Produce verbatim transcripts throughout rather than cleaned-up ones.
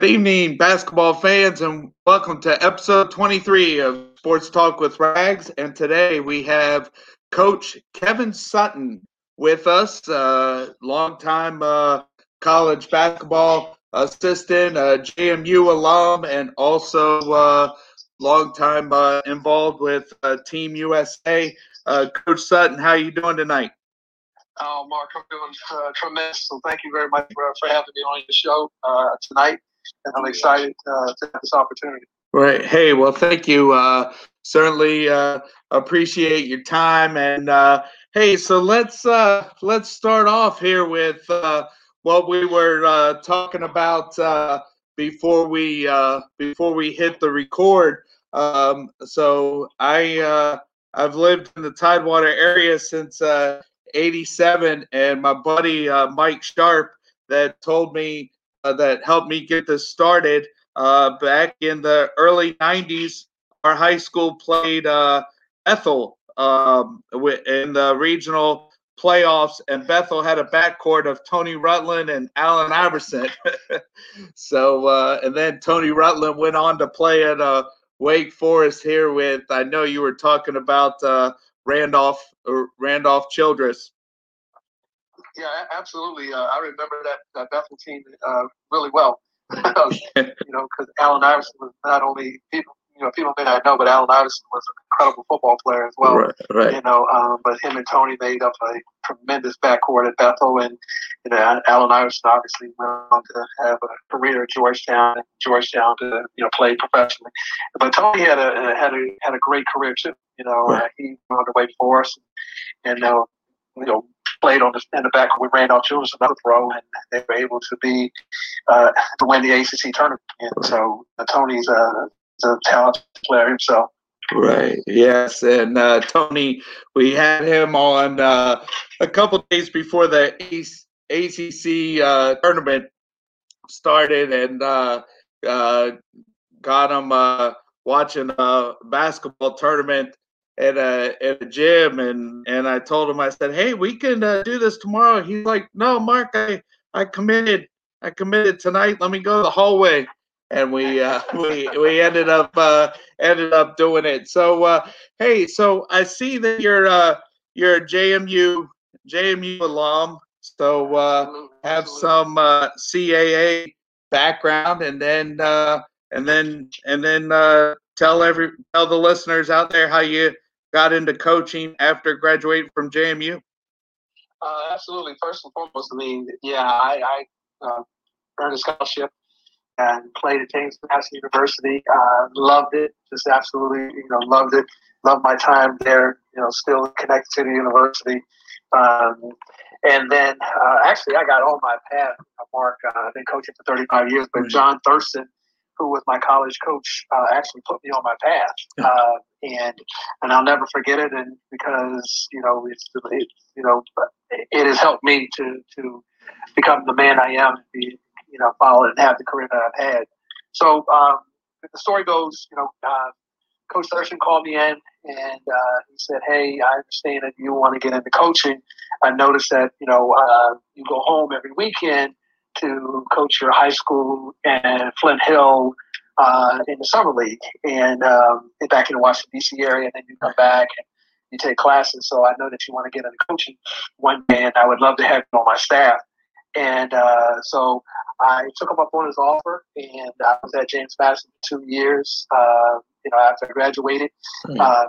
Good evening, basketball fans, and welcome to episode twenty-three of Sports Talk with Rags. And today we have Coach Kevin Sutton with us, uh, longtime uh, college basketball assistant, uh, J M U alum, and also uh, longtime uh, involved with uh, Team U S A. Uh, Coach Sutton, how are you doing tonight? Oh, Mark, I'm doing uh, tremendous. So thank you very much for, for having me on the show uh, tonight. And I'm excited uh, to have this opportunity. Right. Hey, well, thank you. Uh, certainly uh, appreciate your time. And uh, hey, so let's uh, let's start off here with uh, what we were uh, talking about uh, before we uh, before we hit the record. Um, so I uh, I've lived in the Tidewater area since eighty-seven, and my buddy uh, Mike Sharp that told me. Uh, that helped me get this started. Uh, back in the early nineties, our high school played uh, Bethel um, in the regional playoffs, and Bethel had a backcourt of Tony Rutland and Allen Iverson. so, uh, and then Tony Rutland went on to play at uh, Wake Forest here with, I know you were talking about uh, Randolph or Randolph Childress. Yeah, absolutely. Uh, I remember that, that Bethel team uh, really well, you know, because Allen Iverson was not only people, you know, people may not know, but Allen Iverson was an incredible football player as well. Right, right. You know, um, but him and Tony made up a tremendous backcourt at Bethel, and you know, Allen Iverson obviously went on to have a career at Georgetown, and Georgetown to you know play professionally. But Tony had a had a had a great career too. You know, right. uh, he went on to Wake Forest, and uh, you know. Played on the, in the back with Randolph Childress, another pro, and they were able to be uh, to win the A C C tournament. And so uh, Tony's a, a talented player himself. Right. Yes, and uh, Tony, we had him on uh, a couple days before the A C C uh, tournament started, and uh, uh, got him uh, watching a basketball tournament. At a, at a gym, and, and I told him, I said, hey, we can uh, do this tomorrow. He's like, no, Mark, I, I committed. I committed tonight. Let me go to the hallway. And we uh, we we ended up uh, ended up doing it. So, uh, hey, so I see that you're uh, you're a J M U J M U alum, so uh, have some uh, C A A background, and then uh, and then and then uh, tell every tell the listeners out there how you got into coaching after graduating from J M U? Uh, absolutely. First and foremost, I mean, yeah, I, I uh, earned a scholarship and played at James Madison University. Uh, loved it. Just absolutely, you know, loved it. Loved my time there, you know, still connected to the university. Um, and then, uh, actually, I got on my path, Mark. Uh, I've been coaching for thirty-five years, but John Thurston, who was my college coach, uh, actually put me on my path, uh, and and I'll never forget it. And because you know, it's it, you know, it has helped me to to become the man I am, be you know, follow and have the career that I've had. So um, the story goes, you know, uh, Coach Thurston called me in, and uh, he said, "Hey, I understand that you want to get into coaching. I noticed that you know uh, you go home every weekend to coach your high school and Flint Hill uh, in the summer league, and um, back in the Washington D C area, and then you come back and you take classes. So I know that you want to get into coaching one day, and I would love to have you on my staff." And uh, so I took him up on his offer, and I was at James Madison for two years. Uh, you know, after I graduated, mm-hmm. uh,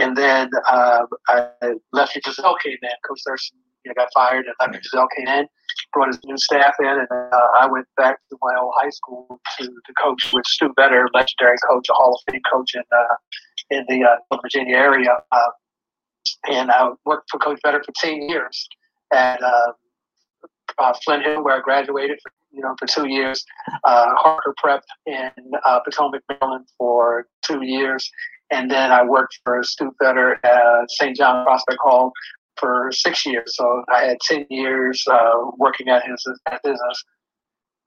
and then uh, I left. Giselle came in. Coach Thurston you know, got fired, and left. Mm-hmm. Giselle came in. Brought his new staff in, and uh, I went back to my old high school to, to coach with Stu Vetter, legendary coach, a Hall of Fame coach in uh, in the uh, Virginia area. Uh, and I worked for Coach Vetter for ten years at uh, uh, Flint Hill, where I graduated for, you know, for two years, uh, Harker Prep in uh, Potomac, Maryland for two years. And then I worked for Stu Vetter at Saint John Prospect Hall for six years, so I had ten years uh, working at his business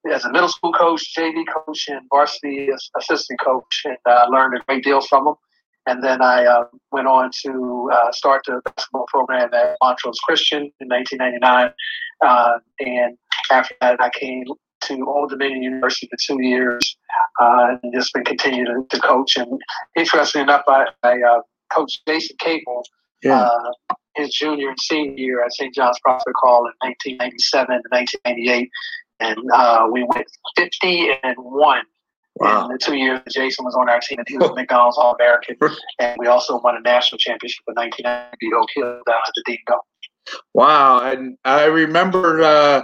as a middle school coach, J V coach, and varsity assistant coach, and I uh, learned a great deal from him. And then I uh, went on to uh, start the basketball program at Montrose Christian in nineteen ninety-nine, uh, and after that, I came to Old Dominion University for two years uh, and just been continuing to, to coach. And interestingly enough, I, I uh, coached Jason Capel yeah. uh, his junior and senior year at Saint John's Prospect Hall in nineteen ninety-seven to nineteen ninety-eight. And uh, we went fifty and one. Wow. In the two years that Jason was on our team, and he was a McDonald's All-American. And we also won a national championship in nineteen ninety, Oak Hill down at the Dean. Wow. And I remember uh,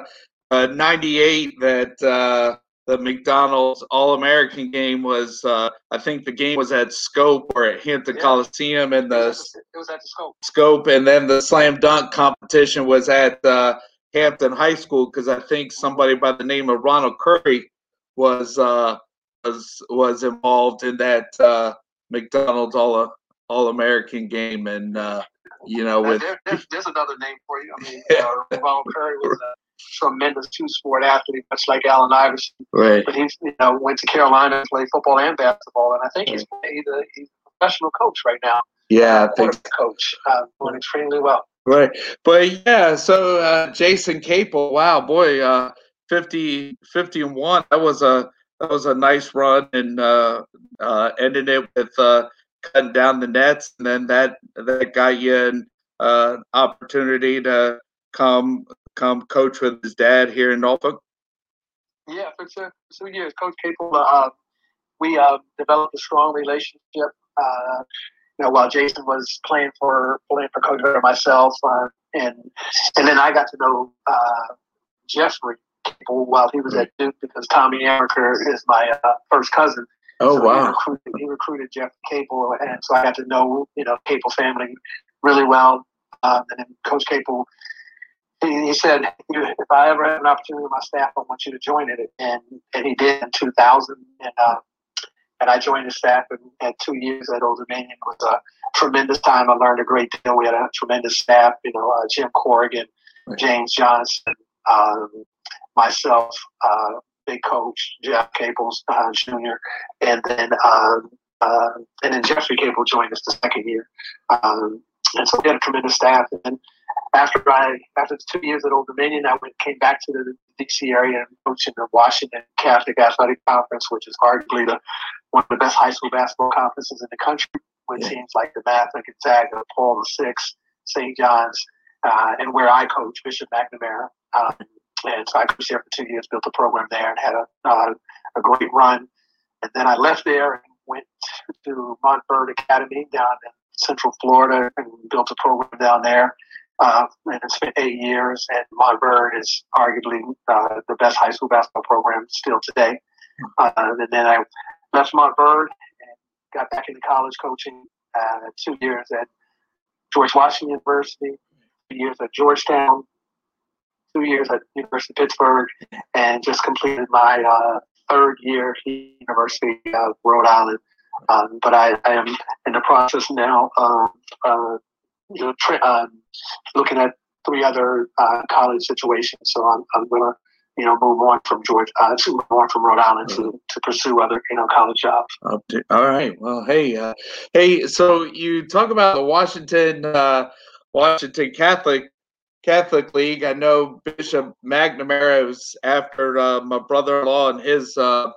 uh, ninety-eight that uh, the McDonald's All-American game was, uh, I think the game was at Scope or at Hampton yeah. Coliseum. And the, it was, it was at the Scope. Scope. And then the slam dunk competition was at uh, Hampton High School, because I think somebody by the name of Ronald Curry was uh, – Was, was involved in that uh, McDonald's All All American game, and uh, you know, with there, there, there's another name for you. I mean, yeah. uh, Ronald Curry was a tremendous two-sport athlete, much like Allen Iverson. Right. But he, you know, went to Carolina to play football and basketball, and I think he's he's a, he's a professional coach right now. Yeah, I think so. Coach uh, doing extremely well. Right, but yeah, so uh, Jason Capel, wow, boy, uh, fifty, fifty and one. That was a That was a nice run, and uh, uh, ended it with uh, cutting down the nets, and then that that got you an uh, opportunity to come come coach with his dad here in Norfolk. Yeah, for two, two years, Coach Capel. Uh, we uh, developed a strong relationship. Uh, you know, while Jason was playing for playing for Coach Vetter, myself, uh, and and then I got to know uh, Jeffrey while he was at Duke, because Tommy Amaker is my uh, first cousin. Oh, so wow. He recruited, he recruited Jeff Capel, and so I got to know, you know, Capel family really well. Uh, and then Coach Capel, he, he said, if I ever have an opportunity with my staff, I want you to join it. And, and he did in two thousand. And, uh, and I joined his staff and had two years at Old Dominion. It was a tremendous time. I learned a great deal. We had a tremendous staff, you know, uh, Jim Corrigan, right. James Johnson, um, myself, uh, big coach Jeff Capel uh, Junior, and then uh, uh, and then Jeffrey Capel joined us the second year, um, and so we had a tremendous staff. And after I after the two years at Old Dominion, I went came back to the D C area and coached in the Washington Catholic Athletic Conference, which is arguably the one of the best high school basketball conferences in the country, with yeah. teams like DeMatha, Gonzaga, Paul the sixth, Saint John's, uh, and where I coach, Bishop McNamara. Um, And so I coached there for two years, built a program there, and had a uh, a great run. And then I left there and went to Montverde Academy down in Central Florida and built a program down there. Uh, and it's been eight years, and Montverde is arguably uh, the best high school basketball program still today. Uh, and then I left Montverde and got back into college coaching, uh, two years at George Washington University, two years at Georgetown, two years at the University of Pittsburgh, and just completed my uh, third year at the University of Rhode Island. Um, but I, I am in the process now of uh, you know, tra- uh, looking at three other uh, college situations. So I'm, I'm going to, you know, move on from George, uh, to move on from Rhode Island to, to pursue other, you know, college jobs. All right. Well, hey, uh, hey. So you talk about the Washington, uh, Washington Catholic. Catholic League. I know Bishop McNamara was after uh, my brother-in-law, and his uh,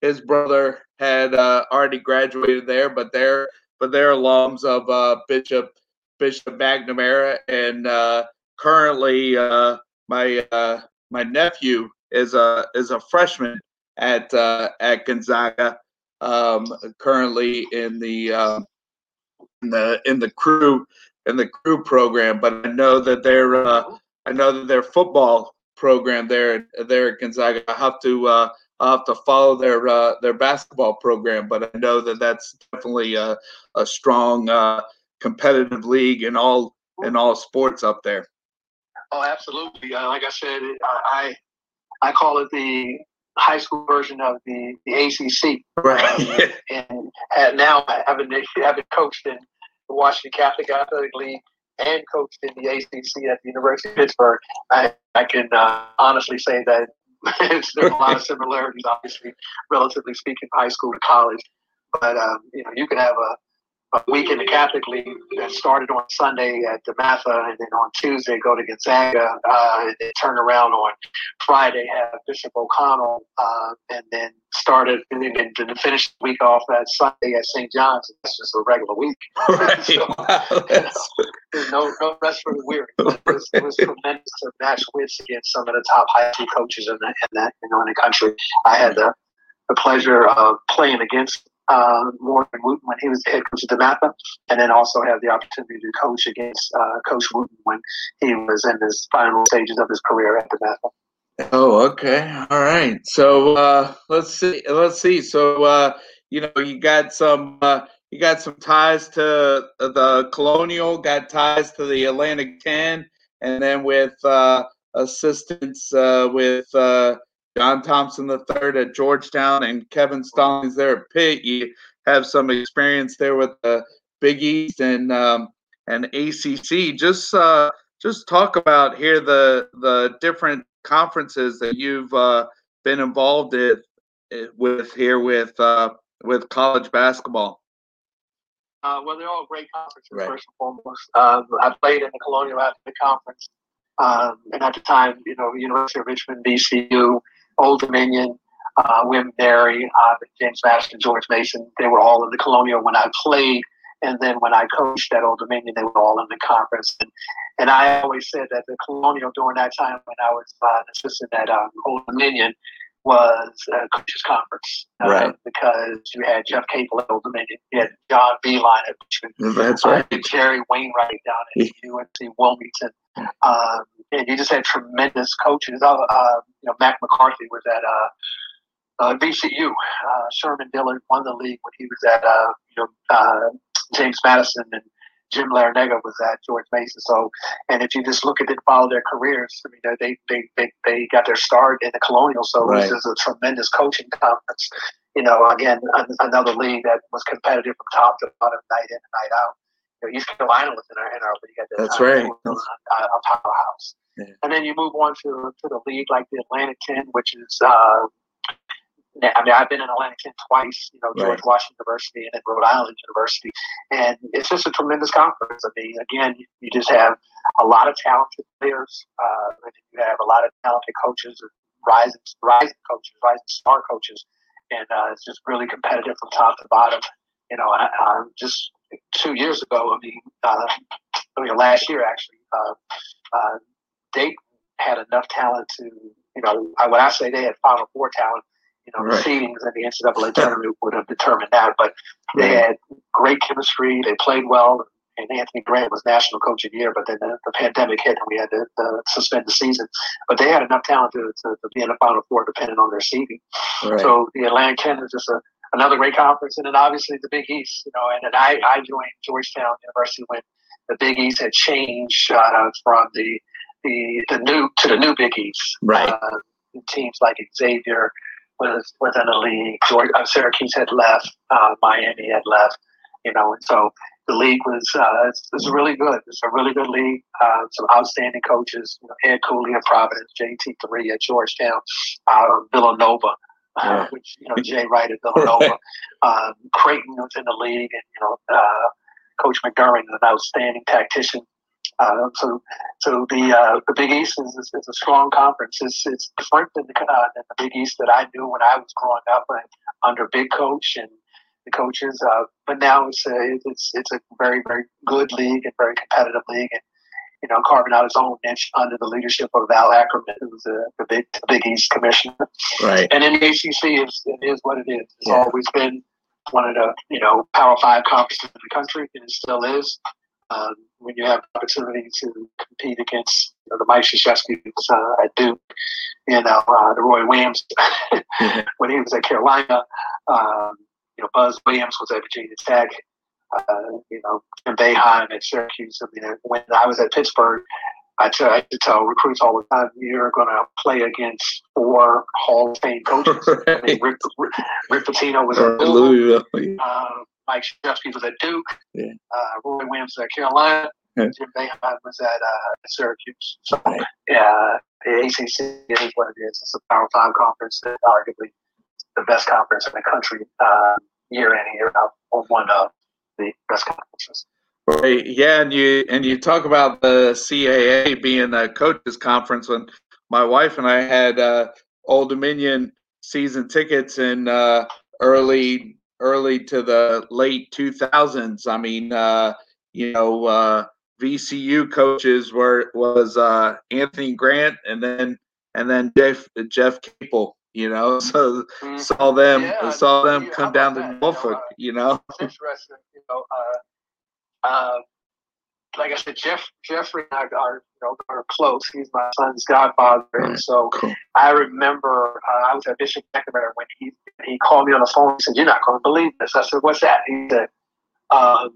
his brother had uh, already graduated there, but they're but they're alums of uh, Bishop Bishop McNamara, and uh, currently uh, my uh, my nephew is a is a freshman at uh, at Gonzaga, um, currently in the uh, in the in the crew. in the crew program, but I know that their uh, I know that their football program there there at Gonzaga. I have to uh, I have to follow their uh, their basketball program, but I know that that's definitely a, a strong uh, competitive league in all in all sports up there. Oh, absolutely! Uh, like I said, I I call it the high school version of the, the A C C. Right. and, and now I haven't haven't coached in the Washington Catholic Athletic League and coached in the A C C at the University of Pittsburgh. I, I can uh, honestly say that there's a lot of similarities, obviously, relatively speaking, high school to college. But um, you know, you can have a, a week in the Catholic League that started on Sunday at DeMatha, and then on Tuesday go to Gonzaga, uh, and then turn around on Friday, have Bishop O'Connell, uh, and then started and then, then finish the week off that Sunday at Saint John's. That's just a regular week. Right. So, wow, you know, no, no rest for the weary. Right. It, was, it was tremendous to match wits against some of the top high school coaches in that, in that you know, in the country. I had the, the pleasure of playing against Uh, Warren Wooten when he was the head coach of DeMatha, and then also had the opportunity to coach against uh, Coach Wooten when he was in his final stages of his career at DeMatha. Oh, okay, all right. So uh, let's see, let's see. So uh, you know, you got some, uh, you got some ties to the Colonial, got ties to the Atlantic ten, and then with uh, assistance uh, with. Uh, John Thompson the third at Georgetown and Kevin Stallings there at Pitt. You have some experience there with the Big East and um, and A C C. Just uh, just talk about here the the different conferences that you've uh, been involved in, with here with uh, with college basketball. Uh, well, they're all great conferences, right. First and foremost. Uh, I played in the Colonial Athletic Conference, um, and at the time, you know, University of Richmond, V C U. Old Dominion, uh, Wimberry, uh, James Madison, George Mason, they were all in the Colonial when I played. And then when I coached at Old Dominion, they were all in the conference. And, and I always said that the Colonial during that time when I was uh, an assistant at um, Old Dominion was a coaches conference. Uh, right. Because you had Jeff Capel at Old Dominion, you had John Beeline at Richmond. That's right. Uh, Jerry Wainwright down at U N C Wilmington. Um, and you just had tremendous coaches. Uh, uh, you know, Mac McCarthy was at uh, uh, V C U. Uh, Sherman Dillard won the league when he was at uh, you know uh, James Madison, and Jim Larranega was at George Mason. So, and if you just look at it, follow their careers. I mean, they they they, they got their start in the Colonial. So right. It was just a tremendous coaching conference. You know, again, an, another league that was competitive from top to bottom, night in and night out. You know, East Carolina was in our in our league at that That's time. Right. A, a powerhouse. Yeah. And then you move on to to the league like the Atlantic ten, which is uh, I mean I've been in Atlantic ten twice. You know, George right. Washington University and then Rhode Island University, and it's just a tremendous conference. I mean, again, you just have a lot of talented players, uh, and you have a lot of talented coaches, rising rising coaches, rising star coaches, and uh, it's just really competitive from top to bottom. You know, I, I'm just. Two years ago, I mean, uh, I mean, last year actually, uh, uh, Dayton had enough talent to, you know, I, when I say they had Final Four talent, you know, right. The seedings in the N C double A tournament would have determined that, but they had great chemistry, they played well, and Anthony Grant was National Coach of the Year, but then the, the pandemic hit and we had to uh, suspend the season. But they had enough talent to, to, to be in the Final Four depending on their seeding. Right. So the Atlantic ten is just a another great conference, and then obviously the Big East, you know, and then I, I joined Georgetown University when the Big East had changed uh, from the, the the new to the new Big East. Right. Uh, teams like Xavier was within the league. George, uh, Syracuse had left. Uh, Miami had left. You know, and so the league was uh, it's, it's really good. It's a really good league. Uh, some outstanding coaches. You know, Ed Cooley at Providence, J T three at Georgetown, uh, Villanova. Yeah. Uh, which, you know, Jay Wright at Villanova. um, Creighton was in the league, and, you know, uh, Coach McDermott is an outstanding tactician. Uh, so so the uh, the Big East is, is, is a strong conference. It's, it's different than the, uh, than the Big East that I knew when I was growing up and under Big Coach and the coaches. Uh, but now it's a, it's, it's a very, very good league and very competitive league. And, you know, carving out his own niche under the leadership of Val Ackerman, who's the, the big the Big East commissioner. Right. And then the A C C is it is what it is. It's yeah. always been one of the, you know, Power Five conferences in the country, and it still is. Um, when you have the opportunity to compete against, you know, the Mike Krzyzewski uh, at Duke, you know, uh, the Roy Williams yeah. when he was at Carolina, um, you know, Buzz Williams was at Virginia Tech. Uh, you know, Jim Boeheim at Syracuse. I mean, when I was at Pittsburgh, I tell, I tell recruits all the time, you're going to play against four Hall of Fame coaches. Right. I mean, Rick, Rick, Rick Pitino was at Louisville. Uh, Mike Krzyzewski was at Duke. Yeah. Uh, Roy Williams was at Carolina. Yeah. Jim Boeheim was at uh, Syracuse. So, right. yeah, the A C C is what it is. It's a Power Five conference, and arguably the best conference in the country, uh, year in and year out, on one of. the press conferences. Right. Yeah, and you and you talk about the C A A being a coaches conference. When my wife and I had uh, Old Dominion season tickets in uh, early early to the late two thousands. I mean, uh, you know, uh, V C U coaches were was uh, Anthony Grant and then and then Jeff Jeff Capel. You know, so mm-hmm. saw them yeah, saw them yeah, come down to Norfolk. You know, it's interesting. You know. Uh, Uh, like I said, Jeff, Jeffrey and I are, you know, are close. He's my son's godfather, and so cool. I remember uh, I was at Bishop McNamara when he he called me on the phone. He said, "You're not going to believe this." I said, "What's that?" He said, um,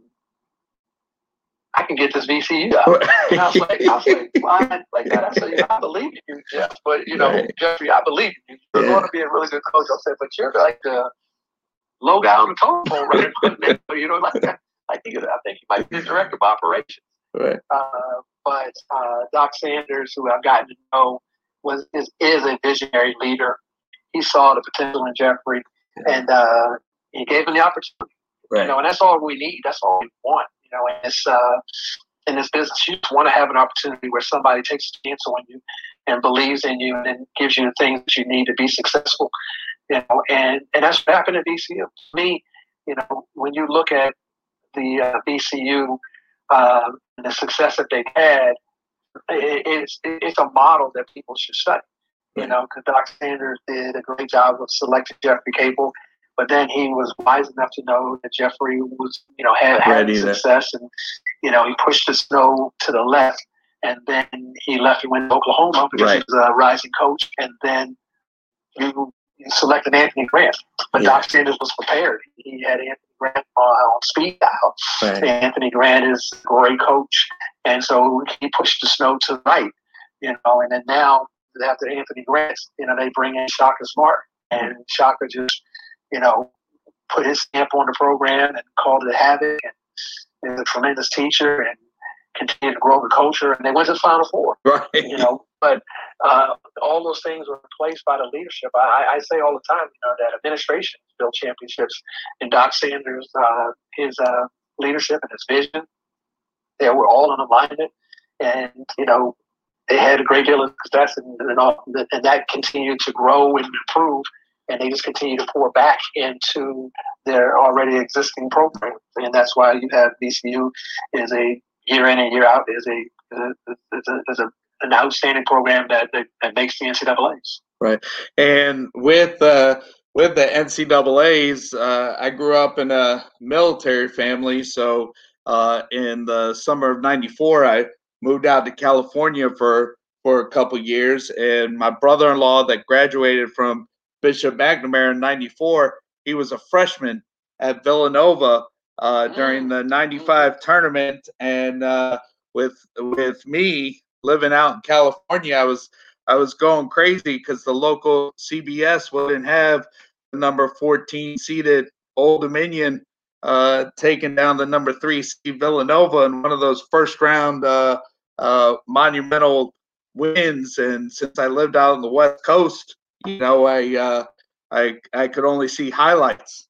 "I can get this V C U out." And I was like, I was like, "Why?" Like that. I said, "I believe in you, Jeff, but you know, right. Jeffrey, I believe in you. You're yeah. going to be a really good coach." I said, "But you're like the low guy on the telephone right now, you know, like that." I think I think he might be the director of operations. Right. Uh, but uh, Doc Sanders, who I've gotten to know, was is, is a visionary leader. He saw the potential in Jeffrey, yeah. and uh, he gave him the opportunity. Right. You know, and that's all we need. That's all we want. You know, and it's uh, in this business, you just want to have an opportunity where somebody takes a chance on you and believes in you and then gives you the things that you need to be successful. You know, and and that's what happened at V C U. To me, you know, when you look at the uh, V C U uh, and the success that they've had, it, it's, it's a model that people should study. You know, because Doc Sanders did a great job of selecting Jeffrey Capel, but then he was wise enough to know that Jeffrey was, you know, had, had success, and you know, he pushed the snow to the left, and then he left and went to Oklahoma because right. he was a rising coach, and then you selected Anthony Grant, but yeah. Doc Sanders was prepared. He had Anthony Grant on speed dial. Right. Anthony Grant is a great coach, and so he pushed the snow to the right, you know. And then now after Anthony Grant, you know, they bring in Shaka Smart, and Shaka just, you know, put his stamp on the program and called it havoc. And is a tremendous teacher and continued to grow the culture. And they went to the Final Four, right. you know. But uh, all those things were replaced by the leadership. I, I say all the time, you know, that administration built championships, and Doc Sanders, uh, his uh, leadership and his vision, they were all in alignment, and you know, they had a great deal of success, and and, all, and that continued to grow and improve, and they just continue to pour back into their already existing program, and that's why you have V C U is a year in and year out is a is a, is a, is a an outstanding program that, that, that makes the N C A As. Right. And with uh, with the N C A As, uh, I grew up in a military family. So uh, in the summer of ninety-four, I moved out to California for, for a couple years. And my brother-in-law that graduated from Bishop McNamara in ninety-four, he was a freshman at Villanova uh, mm. during the ninety-five tournament. And uh, with with me, living out in California, I was I was going crazy because the local C B S wouldn't have the number fourteen seeded Old Dominion uh, taking down the number three seed Villanova in one of those first round uh, uh, monumental wins. And since I lived out on the West Coast, you know, I uh, I I could only see highlights.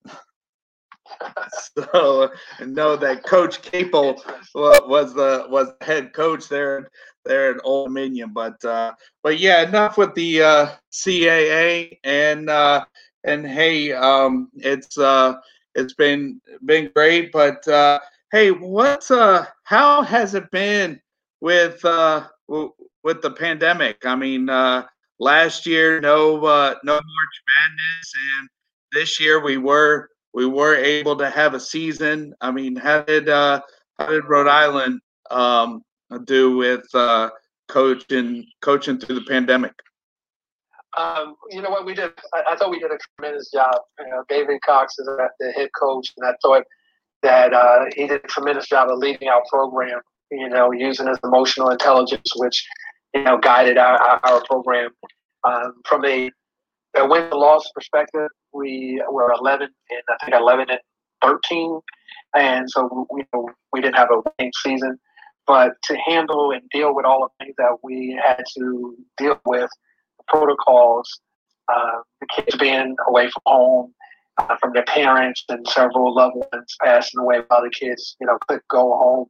So I know that Coach Capel was the was the head coach there. They're an Old Dominion, but uh, but yeah, enough with the uh, C A A and uh, and hey, um, it's uh, it's been been great, but uh, hey, what's uh, how has it been with uh, w- with the pandemic? I mean, uh, last year no uh, no March Madness, and this year we were we were able to have a season. I mean, how did uh, how did Rhode Island um, do with uh, coaching coaching through the pandemic? Um, you know what we did? I, I thought we did a tremendous job. You know, David Cox is the head coach, and I thought that uh, he did a tremendous job of leading our program. You know, using his emotional intelligence, which you know guided our, our, our program um, from a, a win-loss perspective. We were eleven, and I think eleven and thirteen, and so you know we didn't have a winning season. But to handle and deal with all the things that we had to deal with, the protocols, uh, the kids being away from home, uh, from their parents and several loved ones passing away while the kids, you know, could go home.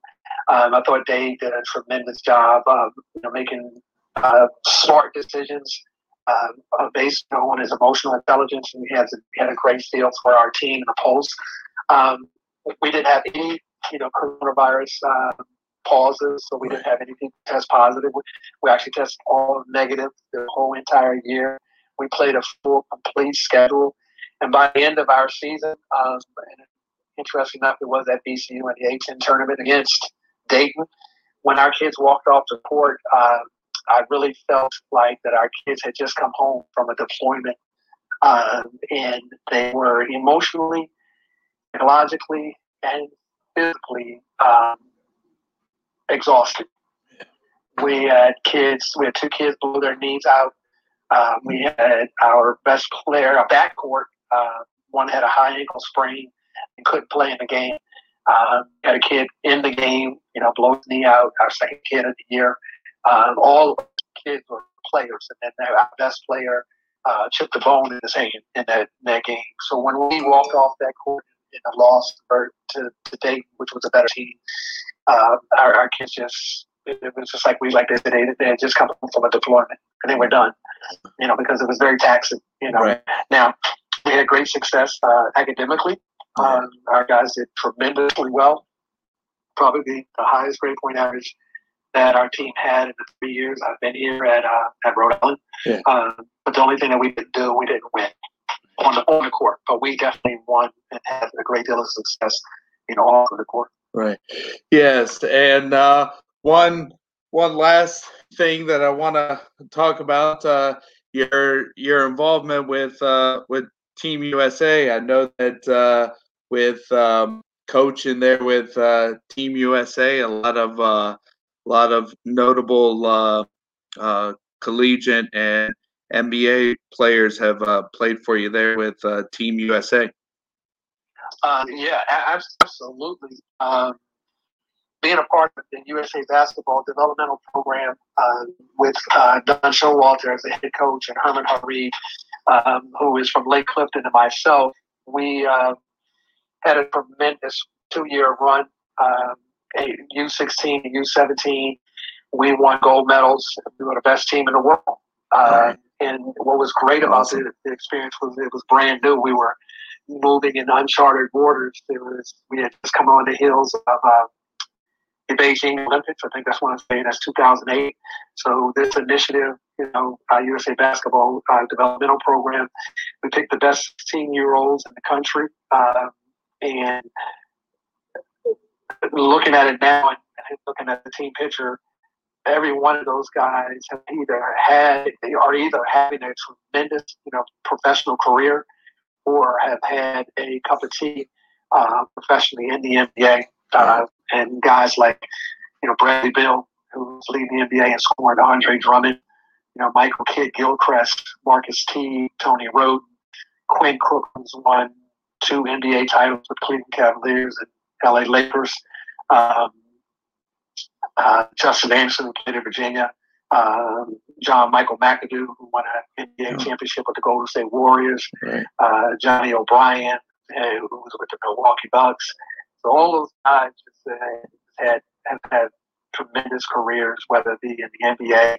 Um, I thought they did a tremendous job of, you know, making uh, smart decisions uh, based on his emotional intelligence, and he has a, he had a great feel for our team and the pulse. Um, we didn't have any, you know, coronavirus uh, pauses, so we didn't have anything to test positive. We, we actually tested all negative the whole entire year. We played a full, complete schedule, and by the end of our season, um, and interesting enough, it was at V C U in the A ten tournament against Dayton. When our kids walked off the court, uh, I really felt like that our kids had just come home from a deployment, uh, and they were emotionally, psychologically, and physically um, exhausted. We had kids, we had two kids blew their knees out. Uh, we had our best player, a backcourt. Uh, one had a high ankle sprain and couldn't play in the game. Uh, had a kid in the game, you know, blow his knee out, our second kid of the year. Uh, all of our kids were players, and then our best player uh, chipped the bone in his hand in that, in that game. So when we walked off that court in a loss to, to Dayton, which was a better team, uh, our, our kids just, it was just like we like this today. They had just come from a deployment, and they were done, you know, because it was very taxing, you know. Right. Now, we had great success uh, academically. Um, our guys did tremendously well, probably the highest grade point average that our team had in the three years I've been here at uh, at Rhode Island. Yeah. Um, but the only thing that we could do, we didn't win on the, on the court, but we definitely won and had a great deal of success, you know, all over the court. Right. Yes, and uh, one one last thing that I want to talk about, uh, your your involvement with uh, with Team U S A. I know that uh, with um, Coach in there with uh, Team U S A, a lot of uh, a lot of notable uh, uh, collegiate and N B A players have uh, played for you there with uh, Team U S A. Uh, yeah, absolutely. Um, being a part of the U S A basketball developmental program uh, with uh, Don Showalter as the head coach and Herman Harid, um, who is from Lake Clifton, and myself, we uh, had a tremendous two-year run, um, U sixteen and U seventeen. We won gold medals. We were the best team in the world. Uh, right. And what was great about awesome. the, the experience was it was brand new. We were moving in uncharted waters. There was, we had just come on the heels of uh, the Beijing Olympics. I think that's what I'm saying. That's two thousand eight. So this initiative, you know, our U S A Basketball uh, Developmental Program, we picked the best sixteen-year-olds in the country. Uh, and looking at it now and looking at the team picture, every one of those guys have either had, they are either having a tremendous, you know, professional career, or have had a cup of tea uh, professionally in the N B A. Uh, and guys like, you know, Bradley Beal, who's leading the N B A and scoring, Andre Drummond, you know, Michael Kidd Gilchrist, Marcus T, Tony Roden, Quinn Cook, who's won two N B A titles with Cleveland Cavaliers and L A Lakers. Um, Uh, Justin Anderson, who played in Virginia, uh, John Michael McAdoo, who won an N B A oh. championship with the Golden State Warriors, right. uh, Johnny O'Brien, uh, who was with the Milwaukee Bucks. So all those guys uh, had, had had tremendous careers, whether it be in the N B A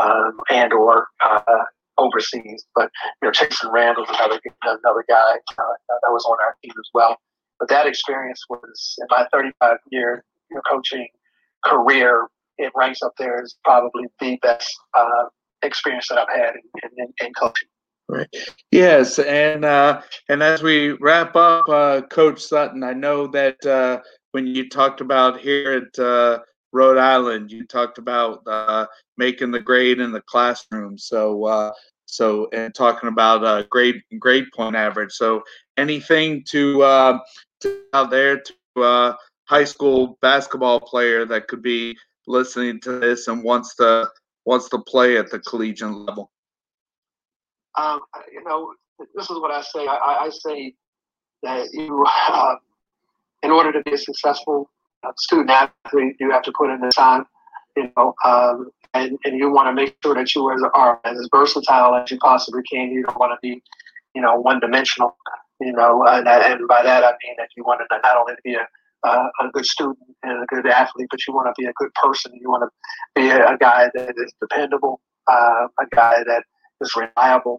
um, and or uh, overseas. But you know, Jason Randall's another another guy uh, that was on our team as well. But that experience was, in my thirty-five year you know, coaching career, it ranks up there as probably the best uh, experience that I've had in, in, in coaching. Right. Yes, and uh, and as we wrap up, uh, Coach Sutton, I know that uh, when you talked about here at uh, Rhode Island, you talked about uh, making the grade in the classroom. So uh, so and talking about uh, grade grade point average. So anything to, uh, to out there to. Uh, high school basketball player that could be listening to this and wants to wants to play at the collegiate level? Um, you know, this is what I say. I, I say that you, uh, in order to be a successful student athlete, you have to put in the time, you know, um, and, and you want to make sure that you are as versatile as you possibly can. You don't want to be, you know, one-dimensional. you know, and, and by that I mean that you want to not only be a Uh, a good student and a good athlete, but you want to be a good person. You want to be a, a guy that is dependable, uh, a guy that is reliable,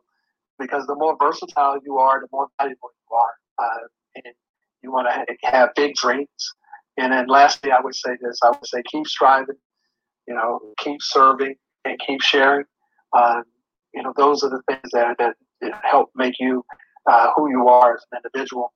because the more versatile you are, the more valuable you are. Uh, and you want to have big dreams. And then lastly, I would say this, I would say keep striving, you know, keep serving and keep sharing. Uh, you know, those are the things that, that help make you uh, who you are as an individual,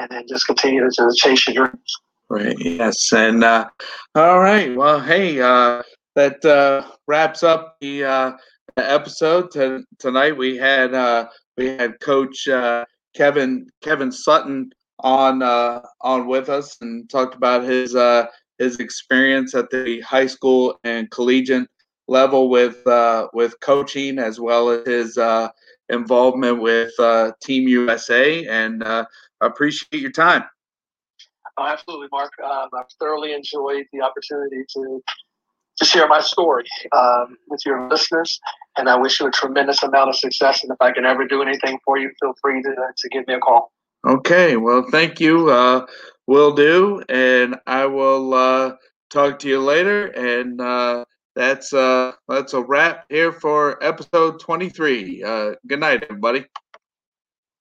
and then just continue to, to chase your dreams. Right. Yes. And uh, all right. Well, hey, uh, that uh, wraps up the uh, episode T- tonight. We had uh, we had Coach uh, Kevin Kevin Sutton on uh, on with us and talked about his uh, his experience at the high school and collegiate level with uh, with coaching, as well as his uh, involvement with uh, Team U S A. And uh, appreciate your time. Oh, absolutely, Mark. Um, I've thoroughly enjoyed the opportunity to to share my story um, with your listeners, and I wish you a tremendous amount of success. And if I can ever do anything for you, feel free to, to give me a call. Okay. Well, thank you. Uh, will do. And I will uh, talk to you later. And uh, that's, uh, that's a wrap here for episode twenty-three. Uh, good night, everybody.